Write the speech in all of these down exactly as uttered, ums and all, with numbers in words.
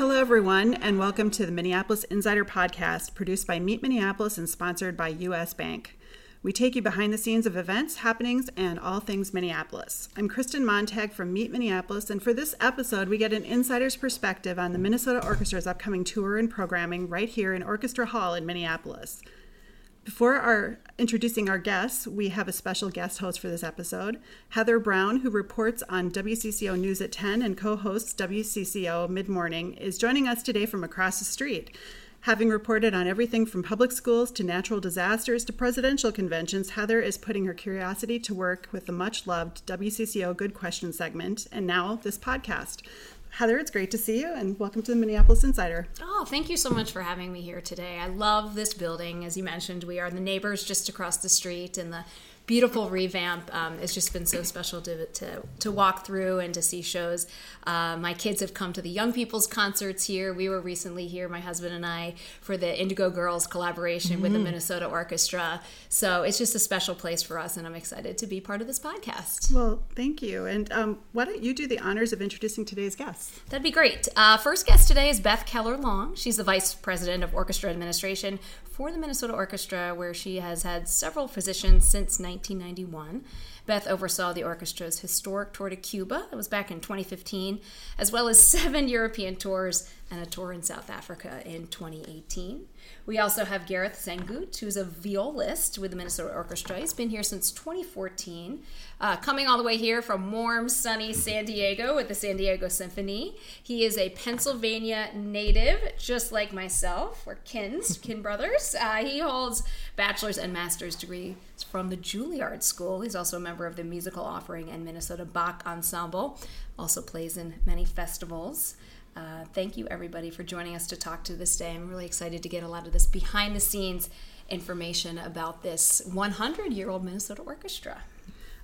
Hello, everyone, and welcome to the Minneapolis Insider Podcast, produced by Meet Minneapolis and sponsored by U S. Bank. We take you behind the scenes of events, happenings, and all things Minneapolis. I'm Kristen Montag from Meet Minneapolis, and for this episode, we get an insider's perspective on the Minnesota Orchestra's upcoming tour and programming right here in Orchestra Hall in Minneapolis. Before our introducing our guests, we have a special guest host for this episode, Heather Brown, who reports on W C C O News at ten and co-hosts W C C O Mid-Morning, is joining us today from across the street. Having reported on everything from public schools to natural disasters to presidential conventions, Heather is putting her curiosity to work with the much-loved W C C O Good Question segment, and now this podcast. Heather, it's great to see you, and welcome to the Minneapolis Insider. Oh, thank you so much for having me here today. I love this building. As you mentioned, we are the neighbors just across the street, and the beautiful revamp. Um, it's just been so special to, to, to walk through and to see shows. Uh, my kids have come to the Young People's Concerts here. We were recently here, my husband and I, for the Indigo Girls collaboration mm-hmm. with the Minnesota Orchestra. So it's just a special place for us, and I'm excited to be part of this podcast. Well, thank you. And um, why don't you do the honors of introducing today's guests? That'd be great. Uh, first guest today is Beth Keller-Long. She's the Vice President of Orchestra Administration for the Minnesota Orchestra, where she has had several positions since nineteen ninety-one. Beth oversaw the orchestra's historic tour to Cuba, that was back in twenty fifteen, as well as seven European tours and a tour in South Africa in twenty eighteen. We also have Gareth Sengut, who's a violist with the Minnesota Orchestra. He's been here since twenty fourteen, uh, coming all the way here from warm, sunny San Diego with the San Diego Symphony. He is a Pennsylvania native, just like myself. We're kins, kin brothers. Uh, he holds bachelor's and master's degrees from the Juilliard School. He's also a member of the Musical Offering and Minnesota Bach Ensemble. Also plays in many festivals. Uh, thank you, everybody, for joining us to talk to this day. I'm really excited to get a lot of this behind-the-scenes information about this one hundred-year-old Minnesota Orchestra.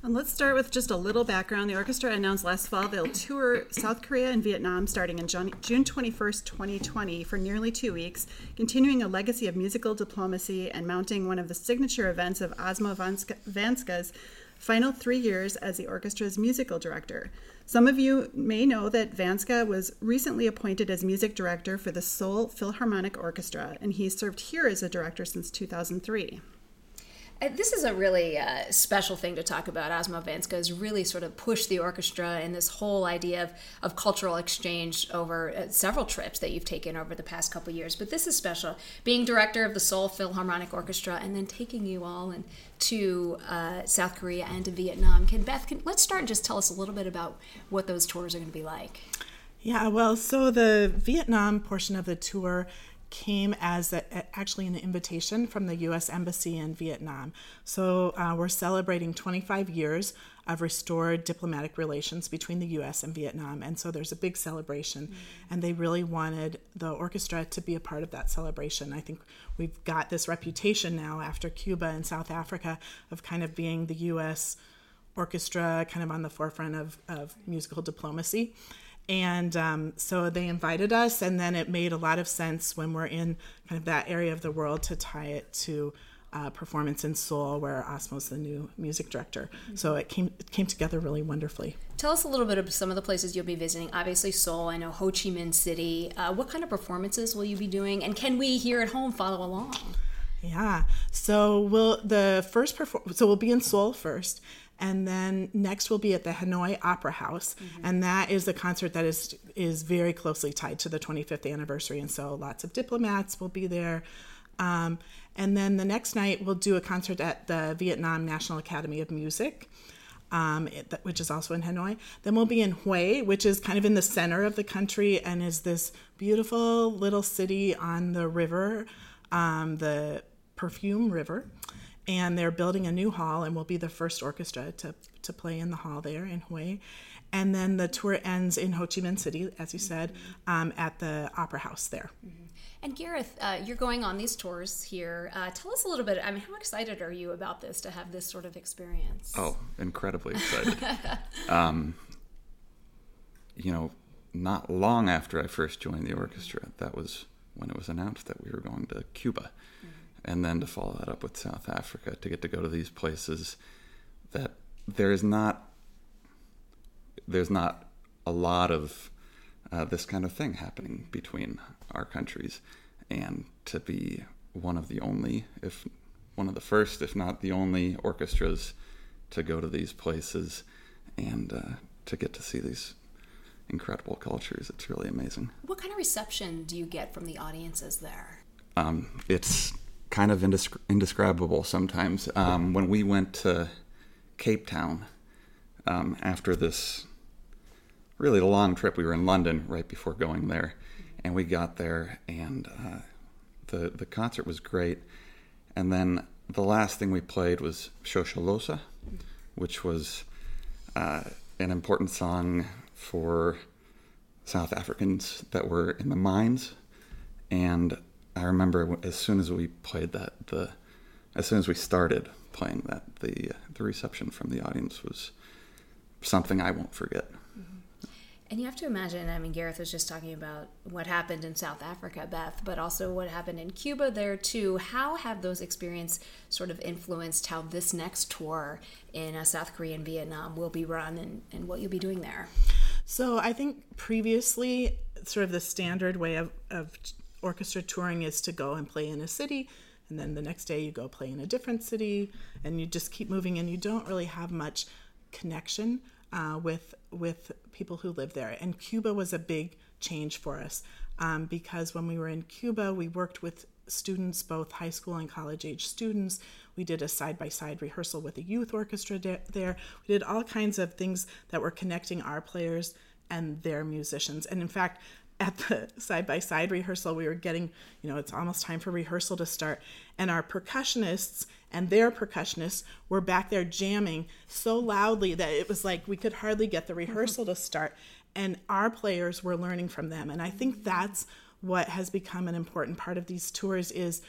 And let's start with just a little background. The orchestra announced last fall they'll tour South Korea and Vietnam starting in June twenty-first, twenty twenty for nearly two weeks, continuing a legacy of musical diplomacy and mounting one of the signature events of Osmo Vanska's final three years as the orchestra's musical director. Some of you may know that Vanska was recently appointed as music director for the Seoul Philharmonic Orchestra, and he served here as a director since two thousand three. This is a really uh, special thing to talk about. Osmo Vanska has really sort of pushed the orchestra and this whole idea of, of cultural exchange over uh, several trips that you've taken over the past couple years. But this is special, being director of the Seoul Philharmonic Orchestra and then taking you all and to uh, South Korea and to Vietnam. Can Beth, can, let's start and just tell us a little bit about what those tours are going to be like. Yeah, well, so the Vietnam portion of the tour came as a, actually an invitation from the U S. Embassy in Vietnam. So uh, we're celebrating twenty-five years of restored diplomatic relations between the U S and Vietnam. And so there's a big celebration. Mm-hmm. And they really wanted the orchestra to be a part of that celebration. I think we've got this reputation now after Cuba and South Africa of kind of being the U S orchestra kind of on the forefront of, of musical diplomacy. And um, so they invited us, and then it made a lot of sense when we're in kind of that area of the world to tie it to uh, performance in Seoul, where Osmo's the new music director. Mm-hmm. So it came it came together really wonderfully. Tell us a little bit of some of the places you'll be visiting. Obviously Seoul, I know Ho Chi Minh City. Uh, what kind of performances will you be doing, and can we here at home follow along? Yeah. So we'll the first perform- so we'll be in Seoul first. And then next we'll be at the Hanoi Opera House. Mm-hmm. And that is a concert that is is very closely tied to the twenty-fifth anniversary. And so lots of diplomats will be there. Um, and then the next night we'll do a concert at the Vietnam National Academy of Music, um, it, which is also in Hanoi. Then we'll be in Hue, which is kind of in the center of the country and is this beautiful little city on the river, um, the Perfume River. And they're building a new hall, and we'll be the first orchestra to, to play in the hall there in Hue. And then the tour ends in Ho Chi Minh City, as you said, mm-hmm. um, at the Opera House there. Mm-hmm. And Gareth, uh, you're going on these tours here. Uh, tell us a little bit, I mean, how excited are you about this, to have this sort of experience? Oh, incredibly excited. um, you know, not long after I first joined the orchestra, that was when it was announced that we were going to Cuba. Mm-hmm. And then to follow that up with South Africa, to get to go to these places that there's not there's not a lot of uh, this kind of thing happening between our countries, and to be one of the only, if one of the first, if not the only orchestras to go to these places and uh, to get to see these incredible cultures. It's really amazing. What kind of reception do you get from the audiences there? Um, it's kind of indescri- indescribable sometimes. Um, when we went to Cape Town um, after this really long trip, we were in London right before going there, and we got there, and uh, the the concert was great. And then the last thing we played was Shosholoza, which was uh, an important song for South Africans that were in the mines. And I remember as soon as we played that, the as soon as we started playing that, the the reception from the audience was something I won't forget. Mm-hmm. And you have to imagine, I mean, Gareth was just talking about what happened in South Africa, Beth, but also what happened in Cuba there too. How have those experiences sort of influenced how this next tour in South Korea and Vietnam will be run, and, and what you'll be doing there? So I think previously, sort of the standard way of, of orchestra touring is to go and play in a city, and then the next day you go play in a different city, and you just keep moving, and you don't really have much connection uh, with with people who live there. And Cuba was a big change for us um, because when we were in Cuba, we worked with students, both high school and college age students. We did a side-by-side rehearsal with a youth orchestra de- there. We did all kinds of things that were connecting our players and their musicians. And in fact, at the side-by-side rehearsal, we were getting, you know, it's almost time for rehearsal to start, and our percussionists and their percussionists were back there jamming so loudly that it was like we could hardly get the rehearsal to start, and our players were learning from them. And I think that's what has become an important part of these tours is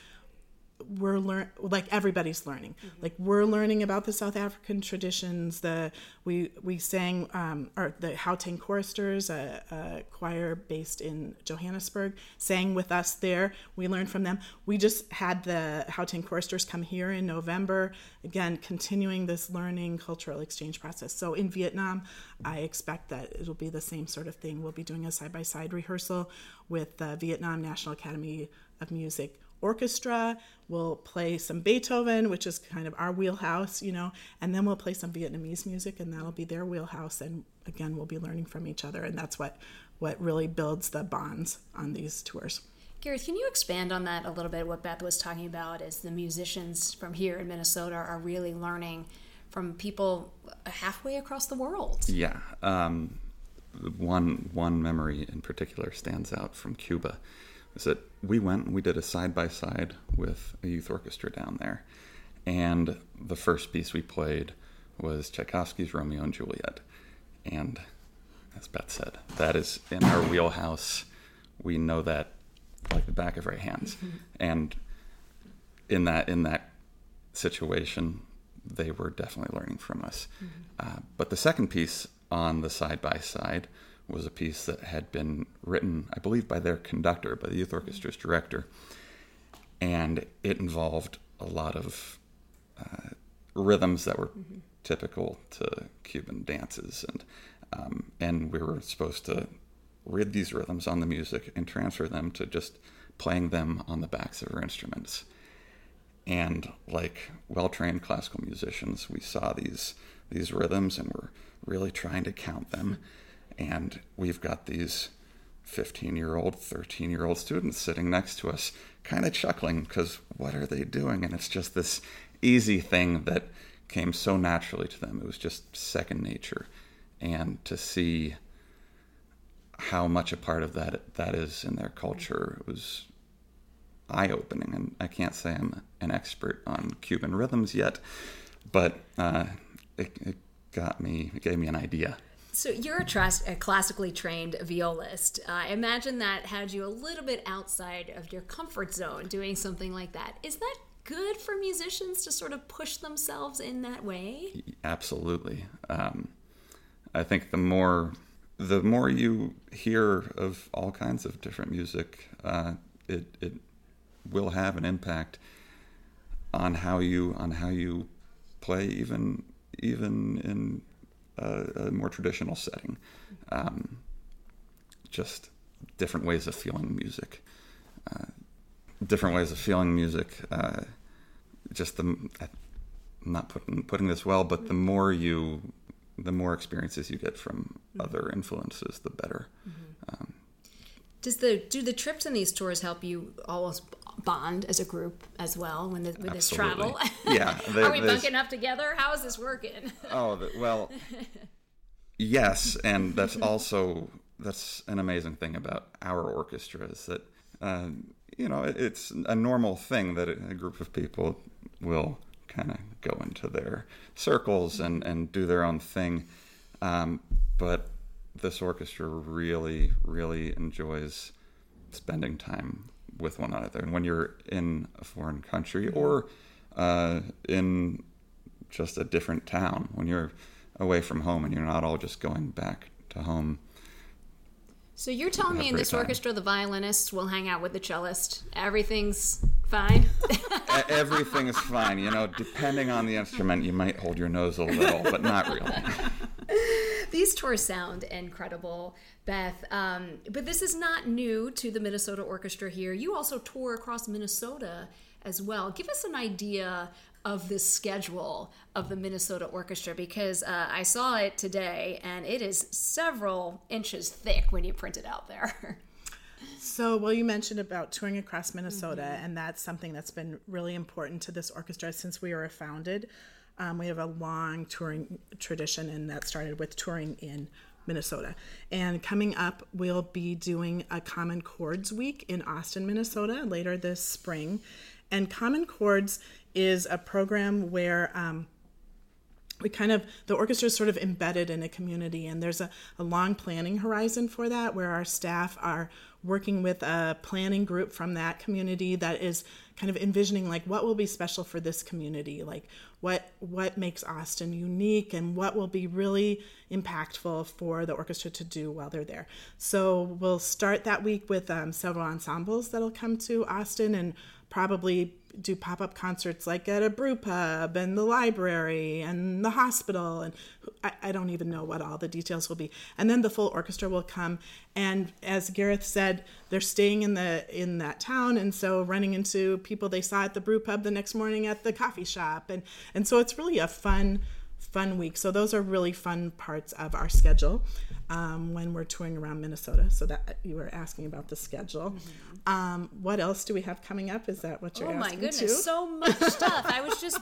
we're learn like everybody's learning. Mm-hmm. Like we're learning about the South African traditions. The we we sang um, or the Hauteng Choristers, a, a choir based in Johannesburg, sang with us there. We learned from them. We just had the Hauteng Choristers come here in November. Again, continuing this learning cultural exchange process. So in Vietnam, I expect that it'll be the same sort of thing. We'll be doing a side by side rehearsal with the Vietnam National Academy of Music Orchestra. We'll play some Beethoven, which is kind of our wheelhouse, you know, and then we'll play some Vietnamese music, and that'll be their wheelhouse. And again, we'll be learning from each other, and that's what what really builds the bonds on these tours. Gareth, can you expand on that a little bit? What Beth was talking about is the musicians from here in Minnesota are really learning from people halfway across the world. Yeah, um, one one memory in particular stands out from Cuba. Is that we went and we did a side-by-side with a youth orchestra down there. And the first piece we played was Tchaikovsky's Romeo and Juliet. And as Beth said, that is in our wheelhouse. We know that like the back of our hands. Mm-hmm. And in that in that situation, they were definitely learning from us. Mm-hmm. Uh, but the second piece on the side-by-side was a piece that had been written, I believe, by their conductor, by the youth orchestra's director. And it involved a lot of uh, rhythms that were mm-hmm. typical to Cuban dances. And um, and we were supposed to read these rhythms on the music and transfer them to just playing them on the backs of our instruments. And like well-trained classical musicians, we saw these, these rhythms and were really trying to count them. Mm-hmm. And we've got these fifteen-year-old, thirteen-year-old students sitting next to us, kind of chuckling because what are they doing? And it's just this easy thing that came so naturally to them. It was just second nature. And to see how much a part of that that is in their culture was eye-opening. And I can't say I'm an expert on Cuban rhythms yet, but uh, it, it got me, it gave me an idea. So you're a, tras- a classically trained violist. Uh, I imagine that had you a little bit outside of your comfort zone doing something like that. Is that good for musicians to sort of push themselves in that way? Absolutely. Um, I think the more the more you hear of all kinds of different music, uh, it it will have an impact on how you on how you play, even even in. A, a more traditional setting. Um, just different ways of feeling music. Uh, different ways of feeling music. Uh, just the, I'm not putting putting this well, but the more you, the more experiences you get from other influences, the better. Mm-hmm. Um, Does the do the trips and these tours help you almost bond as a group as well when the, with this travel? Yeah, they, are we bunking up together? How is this working? Oh well, yes, and that's also that's an amazing thing about our orchestra is that uh, you know it, it's a normal thing that a group of people will kind of go into their circles and, and do their own thing, um, but. This orchestra really, really enjoys spending time with one another. And when you're in a foreign country or uh, in just a different town, when you're away from home and you're not all just going back to home. So you're telling me in this time. Orchestra, the violinists will hang out with the cellist. Everything's fine? Everything is fine. You know, depending on the instrument, you might hold your nose a little, but not really. These tours sound incredible, Beth. Um, but this is not new to the Minnesota Orchestra here. You also tour across Minnesota as well. Give us an idea of the schedule of the Minnesota Orchestra, because uh, I saw it today, and it is several inches thick when you print it out there. So, well, you mentioned about touring across Minnesota, mm-hmm. and that's something that's been really important to this orchestra since we were founded. Um, we have a long touring tradition, and that started with touring in Minnesota. And coming up, we'll be doing a Common Chords Week in Austin, Minnesota, later this spring. And Common Chords is a program where um, we kind of, the orchestra is sort of embedded in a community, and there's a, a long planning horizon for that, where our staff are working with a planning group from that community that is kind of envisioning, like, what will be special for this community? Like, what what makes Austin unique, and what will be really impactful for the orchestra to do while they're there? So we'll start that week with um, several ensembles that'll come to Austin and probably do pop-up concerts like at a brew pub and the library and the hospital, and I, I don't even know what all the details will be. And then the full orchestra will come, and as Gareth said, they're staying in the in that town, and so running into people they saw at the brew pub the next morning at the coffee shop, and and so it's really a fun fun week. So those are really fun parts of our schedule um, when we're touring around Minnesota. So that you were asking about the schedule. Mm-hmm. Um, what else do we have coming up? Is that what you're asking? Oh my goodness, too? So much stuff. I was just,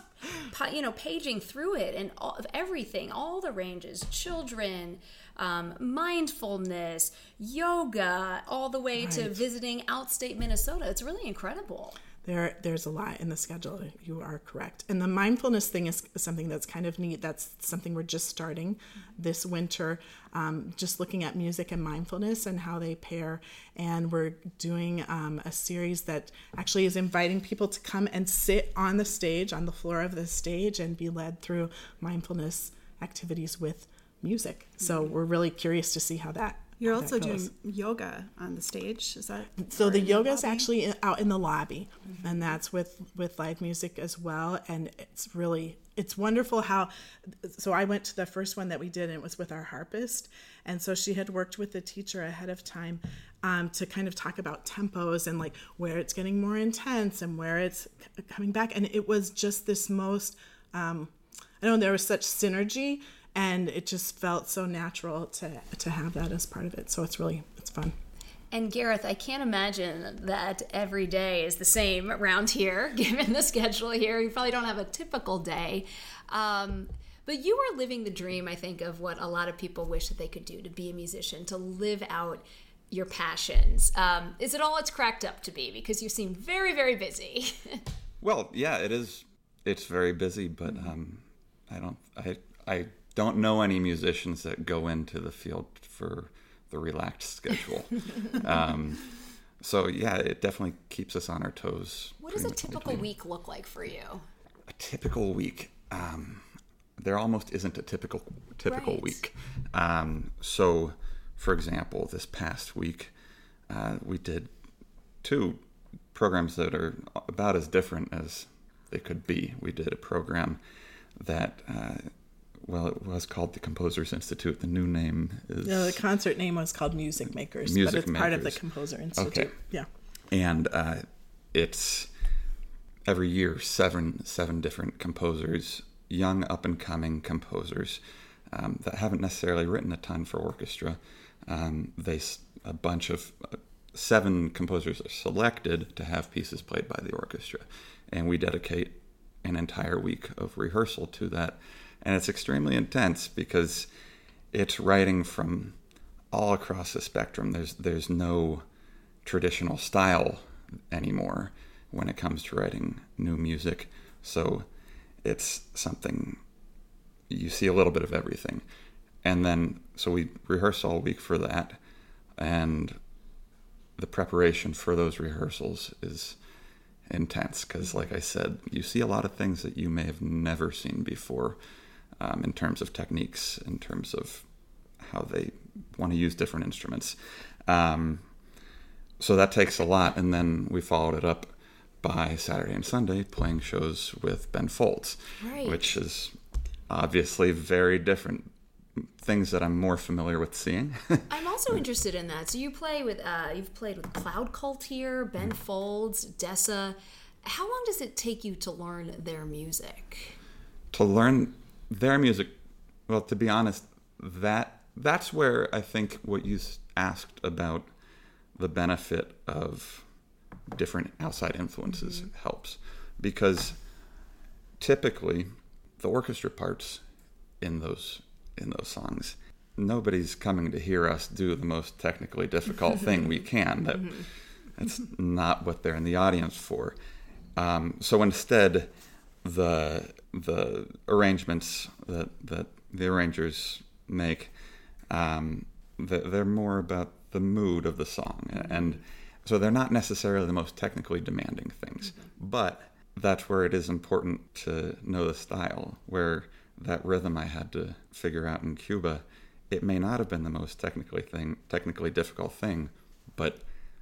you know, paging through it, and all of everything, all the ranges, children, um, mindfulness, yoga, all the way right. to visiting outstate Minnesota. It's really incredible. There, there's a lot in the schedule. You are correct. And the mindfulness thing is something that's kind of neat. That's something we're just starting this winter, um, just looking at music and mindfulness and how they pair. And we're doing um, a series that actually is inviting people to come and sit on the stage, on the floor of the stage, and be led through mindfulness activities with music. So we're really curious to see how that You're also doing yoga on the stage, is that? So the yoga is actually out in the lobby, mm-hmm. and that's with, with live music as well, and it's really, it's wonderful how, so I went to the first one that we did, and it was with our harpist, and so she had worked with the teacher ahead of time um, to kind of talk about tempos and like where it's getting more intense and where it's coming back, and it was just this most, um, I don't know, there was such synergy. And it just felt so natural to to have that as part of it. So it's really, it's fun. And Gareth, I can't imagine that every day is the same around here, given the schedule here. You probably don't have a typical day. Um, but you are living the dream, I think, of what a lot of people wish that they could do, to be a musician, to live out your passions. Um, is it all it's cracked up to be? Because you seem very, very busy. Well, yeah, it is. It's very busy, but um, I don't... I I... don't know any musicians that go into the field for the relaxed schedule. um, so yeah, it definitely keeps us on our toes. What does a typical between. week look like for you? A typical week. Um, there almost isn't a typical typical right. week. Um, so for example, this past week, uh, we did two programs that are about as different as they could be. We did a program that, uh, well, it was called the Composers Institute. The new name is... No, the concert name was called Music Makers, Music but it's Makers. Part of the Composer Institute. Okay. Yeah. And uh, it's every year, seven seven different composers, young up-and-coming composers um, that haven't necessarily written a ton for orchestra. Um, they a bunch of... Uh, seven composers are selected to have pieces played by the orchestra, and we dedicate an entire week of rehearsal to that. And it's extremely intense because it's writing from all across the spectrum. There's there's no traditional style anymore when it comes to writing new music. So it's something you see a little bit of everything. And then, so we rehearse all week for that, and the preparation for those rehearsals is intense because, like I said, you see a lot of things that you may have never seen before um, in terms of techniques, in terms of how they want to use different instruments. Um, so that takes a lot. And then we followed it up by Saturday and Sunday playing shows with Ben Folds, right. Which is obviously very different. Things that I'm more familiar with seeing. I'm also interested in that. So you play with, uh, you've played with Cloud Cult here, Ben Folds, Dessa. How long does it take you to learn their music? To learn their music, well, to be honest, that that's where I think what you asked about the benefit of different outside influences mm-hmm. helps, because typically the orchestra parts in those. in those songs. Nobody's coming to hear us do the most technically difficult thing we can. That, that's not what they're in the audience for. Um, so instead, the the arrangements that, that the arrangers make, um, they're more about the mood of the song. And so they're not necessarily the most technically demanding things. But that's where it is important to know the style, where that rhythm I had to figure out in Cuba, it may not have been the most technically thing, technically difficult thing, but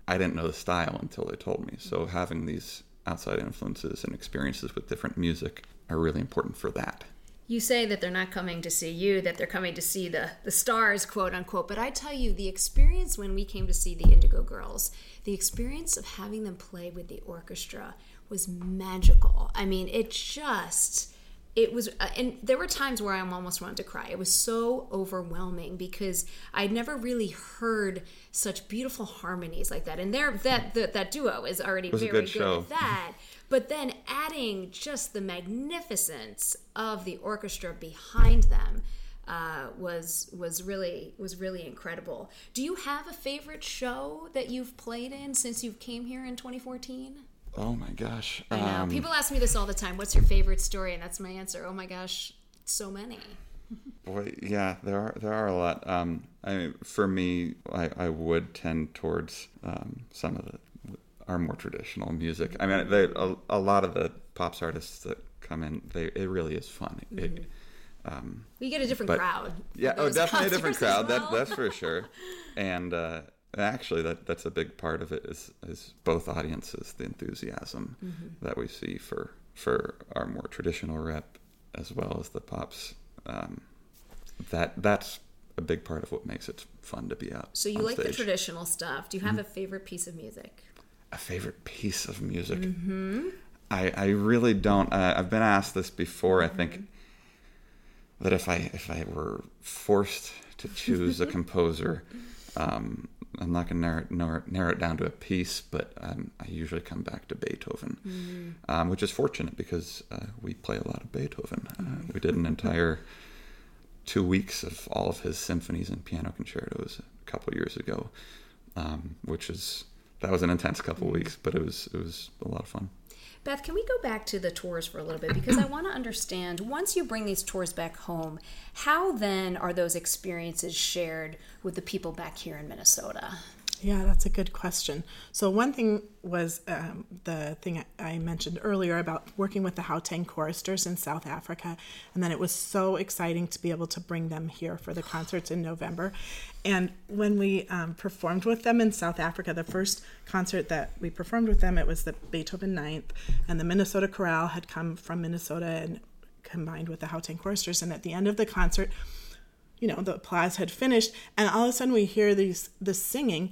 I didn't know the style until they told me. So having these outside influences and experiences with different music are really important for that. You say that they're not coming to see you, that they're coming to see the, the stars, quote unquote. But I tell you, the experience when we came to see the Indigo Girls, the experience of having them play with the orchestra was magical. I mean, it just... It was, uh, and there were times where I almost wanted to cry. It was so overwhelming because I'd never really heard such beautiful harmonies like that. And there, that the, that duo is already very good, good at that. But then adding just the magnificence of the orchestra behind them uh, was was really was really incredible. Do you have a favorite show that you've played in since you came here in twenty fourteen? Oh my gosh. I know. Um, People ask me this all the time. What's your favorite story? And that's my answer. Oh my gosh, so many. Boy, yeah, there are there are a lot. Um, I mean, for me, I, I would tend towards um, some of the our more traditional music. I mean, they, a, a lot of the pop artists that come in, they it really is fun. It, mm-hmm. it, um, we get a different but, crowd. Yeah, oh, definitely a different crowd. Well. That that's for sure. And. Uh, Actually, that, that's a big part of it is, is both audiences, the enthusiasm mm-hmm. that we see for for our more traditional rep as well as the pops. Um, that that's a big part of what makes it fun to be out. So you like stage. The traditional stuff. Do you have mm-hmm. a favorite piece of music? A favorite piece of music? Mm-hmm. I, I really don't. Uh, I've been asked this before. Mm-hmm. I think that if I if I were forced to choose a composer. Um, I'm not going to narrow, narrow, narrow it down to a piece, but um, I usually come back to Beethoven, mm. um, which is fortunate because uh, we play a lot of Beethoven. Mm. Uh, we did an entire two weeks of all of his symphonies and piano concertos a couple years ago, um, which is that was an intense couple mm. weeks, but it was it was a lot of fun. Beth, can we go back to the tours for a little bit? Because I want to understand, once you bring these tours back home, how then are those experiences shared with the people back here in Minnesota? Yeah, that's a good question. So one thing was um, the thing I mentioned earlier about working with the Hauteng Choristers in South Africa. And then it was so exciting to be able to bring them here for the concerts in November. And when we um, performed with them in South Africa, the first concert that we performed with them, it was the Beethoven Ninth. And the Minnesota Chorale had come from Minnesota and combined with the Hauteng Choristers. And at the end of the concert, you know, the applause had finished, and all of a sudden we hear these the singing,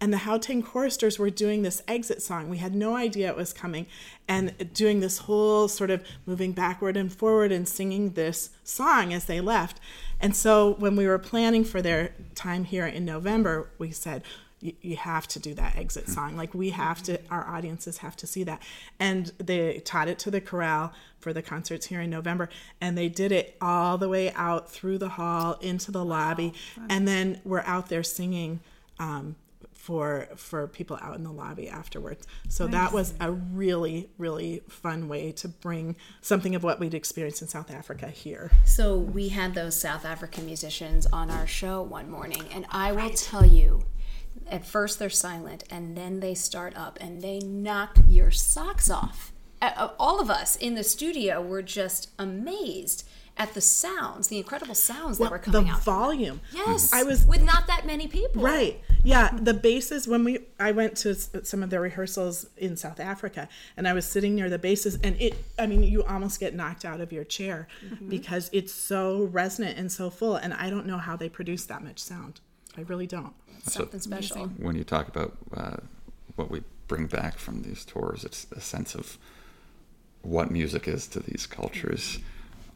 and the Hauteng Choristers were doing this exit song. We had no idea it was coming, and doing this whole sort of moving backward and forward and singing this song as they left. And so when we were planning for their time here in November, we said, you have to do that exit song. Like, we have to, our audiences have to see that. And they taught it to the chorale for the concerts here in November. And they did it all the way out through the hall into the lobby. Oh, and then we're out there singing um, for for people out in the lobby afterwards. So nice. That was a really, really fun way to bring something of what we'd experienced in South Africa here. So we had those South African musicians on our show one morning. And I will right. tell you, at first they're silent, and then they start up, and they knock your socks off. All of us in the studio were just amazed at the sounds, the incredible sounds well, that were coming the out. The volume. Yes, I was with not that many people. Right. Yeah, the basses. When we, I went to some of their rehearsals in South Africa, and I was sitting near the basses, and it, I mean, you almost get knocked out of your chair mm-hmm. because it's so resonant and so full. And I don't know how they produce that much sound. I really don't. Something so special. When you talk about uh, what we bring back from these tours, it's a sense of what music is to these cultures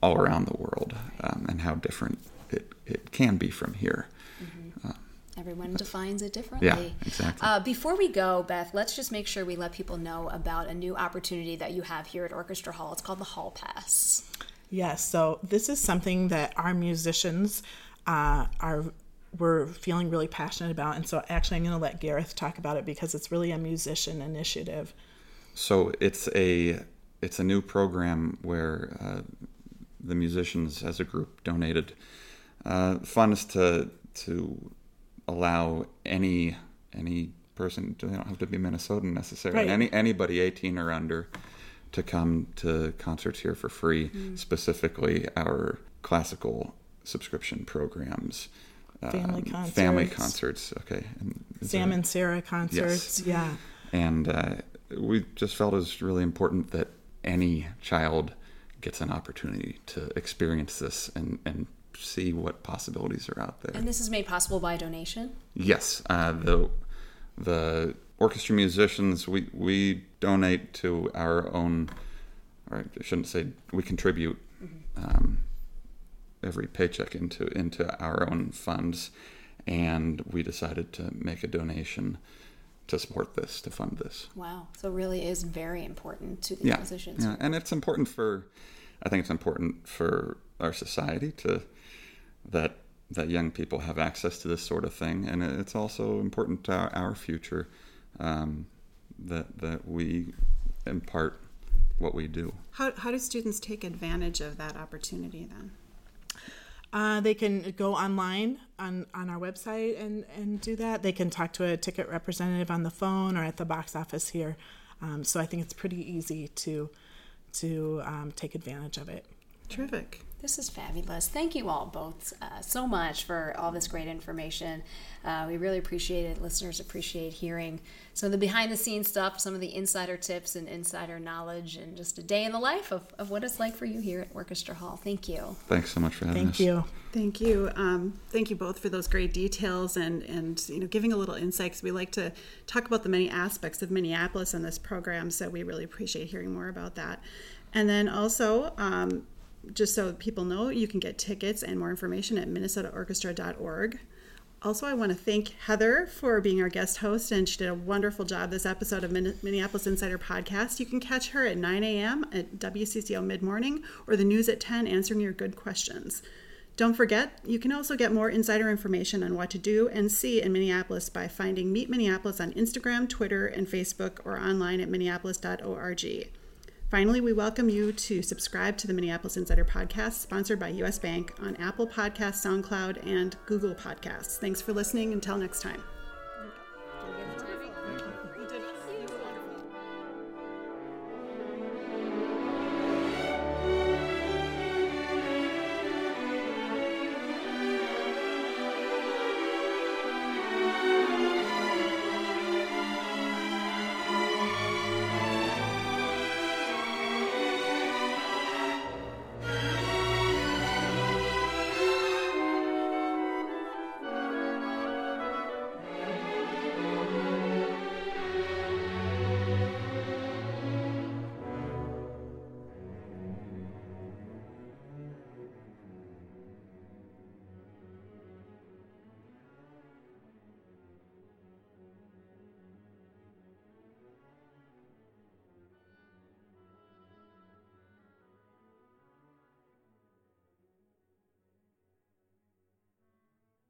all around the world, um, and how different it, it can be from here. Mm-hmm. Uh, Everyone defines it differently. Yeah, exactly. Uh, before we go, Beth, let's just make sure we let people know about a new opportunity that you have here at Orchestra Hall. It's called the Hall Pass. Yes, yeah, so this is something that our musicians uh, are... we're feeling really passionate about. And so actually I'm going to let Gareth talk about it because it's really a musician initiative. So it's a it's a new program where uh, the musicians as a group donated uh, funds to to allow any any person, they don't have to be Minnesotan necessarily, right. any anybody eighteen or under to come to concerts here for free, mm. specifically our classical subscription programs. Family concerts. Um, family concerts, okay. And Sam there, and Sarah concerts, yes. yeah. And uh, we just felt it was really important that any child gets an opportunity to experience this and, and see what possibilities are out there. And this is made possible by donation? Yes. Uh, the the orchestra musicians, we, we donate to our own, or I shouldn't say, we contribute mm-hmm. um every paycheck into into our own funds, and we decided to make a donation to support this, to fund this. Wow. So it really is very important to the yeah. musicians. Yeah, and it's important for, I think it's important for our society to, that that young people have access to this sort of thing, and it's also important to our, our future um, that, that we impart what we do. How, how do students take advantage of that opportunity then? Uh, they can go online on, on our website and, and do that. They can talk to a ticket representative on the phone or at the box office here. Um, so I think it's pretty easy to to um, take advantage of it. Terrific. This is fabulous. Thank you all both uh, so much for all this great information. Uh, we really appreciate it. Listeners appreciate hearing some of the behind-the-scenes stuff, some of the insider tips and insider knowledge, and just a day in the life of, of what it's like for you here at Orchestra Hall. Thank you. Thanks so much for having us. Thank you. Thank you. Um, thank you both for those great details and, and you know, giving a little insights. We like to talk about the many aspects of Minneapolis in this program, so we really appreciate hearing more about that. And then also... Um, just so people know, you can get tickets and more information at minnesota orchestra dot org. Also, I want to thank Heather for being our guest host, and she did a wonderful job this episode of Minneapolis Insider Podcast. You can catch her at nine a.m. at W C C O Mid-Morning or the news at ten, answering your good questions. Don't forget, you can also get more insider information on what to do and see in Minneapolis by finding Meet Minneapolis on Instagram, Twitter, and Facebook, or online at minneapolis dot org. Finally, we welcome you to subscribe to the Minneapolis Insider Podcast, sponsored by U S Bank, on Apple Podcasts, SoundCloud, and Google Podcasts. Thanks for listening. Until next time.